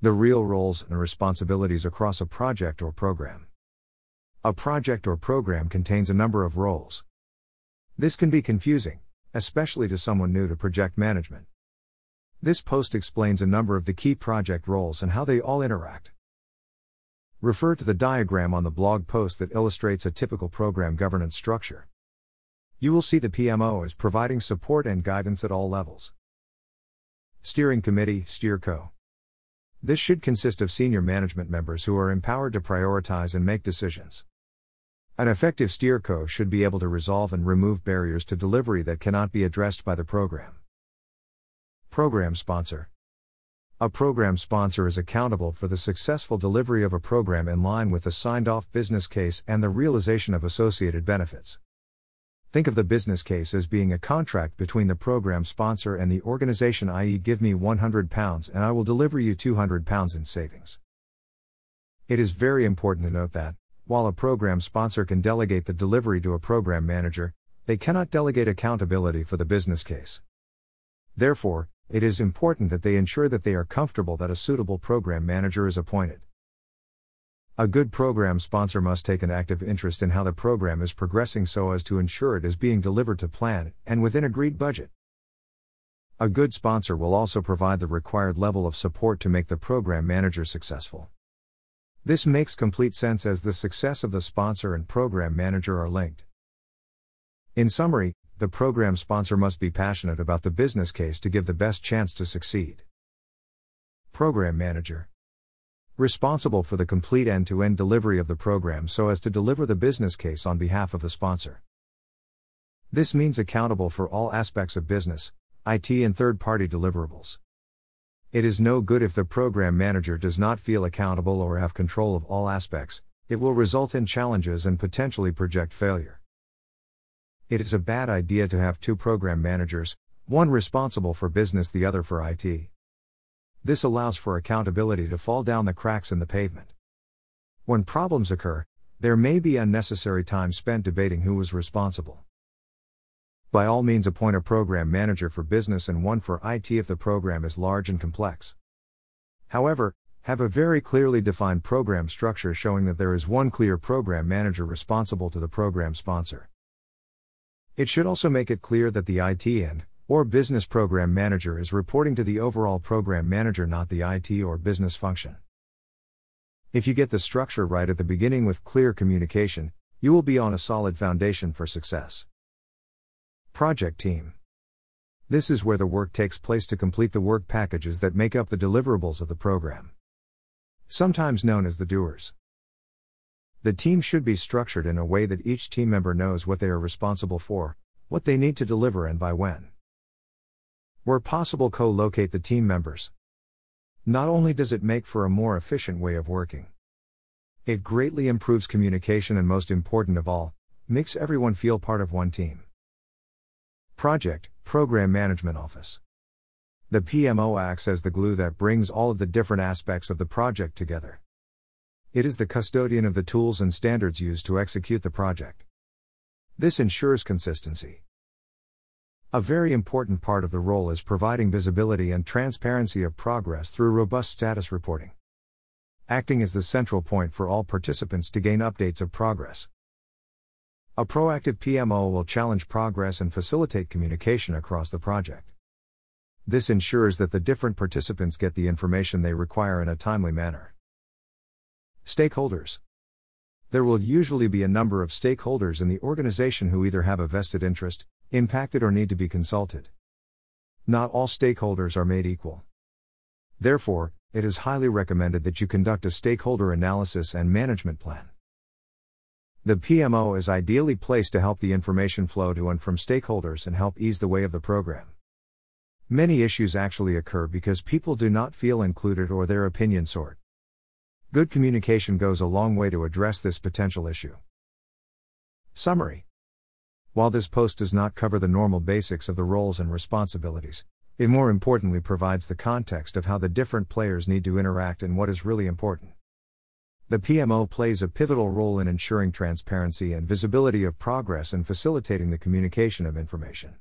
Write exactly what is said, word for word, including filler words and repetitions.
The real roles and responsibilities across a project or program. A project or program contains a number of roles. This can be confusing, especially to someone new to project management. This post explains a number of the key project roles and how they all interact. Refer to the diagram on the blog post that illustrates a typical program governance structure. You will see the P M O is providing support and guidance at all levels. Steering Committee, SteerCo. This should consist of senior management members who are empowered to prioritize and make decisions. An effective SteerCo should be able to resolve and remove barriers to delivery that cannot be addressed by the program. Program Sponsor. A program sponsor is accountable for the successful delivery of a program in line with the signed-off business case and the realization of associated benefits. Think of the business case as being a contract between the program sponsor and the organization, that is, give me one hundred pounds and I will deliver you two hundred pounds in savings. It is very important to note that, while a program sponsor can delegate the delivery to a program manager, they cannot delegate accountability for the business case. Therefore, it is important that they ensure that they are comfortable that a suitable program manager is appointed. A good program sponsor must take an active interest in how the program is progressing so as to ensure it is being delivered to plan and within agreed budget. A good sponsor will also provide the required level of support to make the program manager successful. This makes complete sense as the success of the sponsor and program manager are linked. In summary, the program sponsor must be passionate about the business case to give the best chance to succeed. Program Manager. Responsible for the complete end-to-end delivery of the program so as to deliver the business case on behalf of the sponsor. This means accountable for all aspects of business, I T and third-party deliverables. It is no good if the program manager does not feel accountable or have control of all aspects. It will result in challenges and potentially project failure. It is a bad idea to have two program managers, one responsible for business, the other for I T. This allows for accountability to fall down the cracks in the pavement. When problems occur, there may be unnecessary time spent debating who was responsible. By all means, appoint a program manager for business and one for I T if the program is large and complex. However, have a very clearly defined program structure showing that there is one clear program manager responsible to the program sponsor. It should also make it clear that the I T and, or business program manager is reporting to the overall program manager, not the I T or business function. If you get the structure right at the beginning with clear communication, you will be on a solid foundation for success. Project Team. This is where the work takes place to complete the work packages that make up the deliverables of the program. Sometimes known as the doers. The team should be structured in a way that each team member knows what they are responsible for, what they need to deliver and by when. Where possible, co-locate the team members. Not only does it make for a more efficient way of working, it greatly improves communication and, most important of all, makes everyone feel part of one team. Project, Program Management Office. The P M O acts as the glue that brings all of the different aspects of the project together. It is the custodian of the tools and standards used to execute the project. This ensures consistency. A very important part of the role is providing visibility and transparency of progress through robust status reporting, acting as the central point for all participants to gain updates of progress. A proactive P M O will challenge progress and facilitate communication across the project. This ensures that the different participants get the information they require in a timely manner. Stakeholders. There will usually be a number of stakeholders in the organization who either have a vested interest, impacted, or need to be consulted. Not all stakeholders are made equal. Therefore, it is highly recommended that you conduct a stakeholder analysis and management plan. The P M O is ideally placed to help the information flow to and from stakeholders and help ease the way of the program. Many issues actually occur because people do not feel included or their opinions sought. Good communication goes a long way to address this potential issue. Summary. While this post does not cover the normal basics of the roles and responsibilities, it more importantly provides the context of how the different players need to interact and what is really important. The P M O plays a pivotal role in ensuring transparency and visibility of progress and facilitating the communication of information.